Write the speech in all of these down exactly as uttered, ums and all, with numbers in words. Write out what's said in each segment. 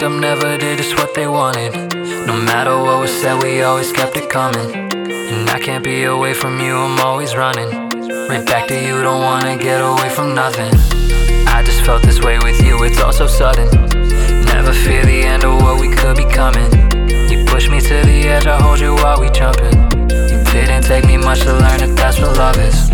them never did just what they wanted. No matter what was said, we always kept it coming. And I can't be away from you, I'm always running right back to you, don't wanna get away from nothing. I just felt this way with you, it's all so sudden. Never fear the end of what we could be coming. You push me to the edge, I hold you while we jumping. It didn't take me much to learn that that's what love is.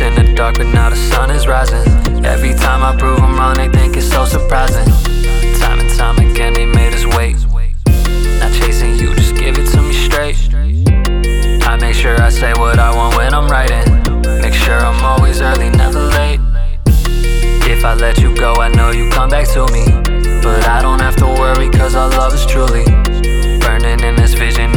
In the dark, but now the sun is rising. Every time I prove I'm wrong, they think it's so surprising. Time and time again, they made us wait. Not chasing you, just give it to me straight. I make sure I say what I want when I'm writing. Make sure I'm always early, never late. If I let you go, I know you come back to me. But I don't have to worry, cause our love is truly burning in this vision.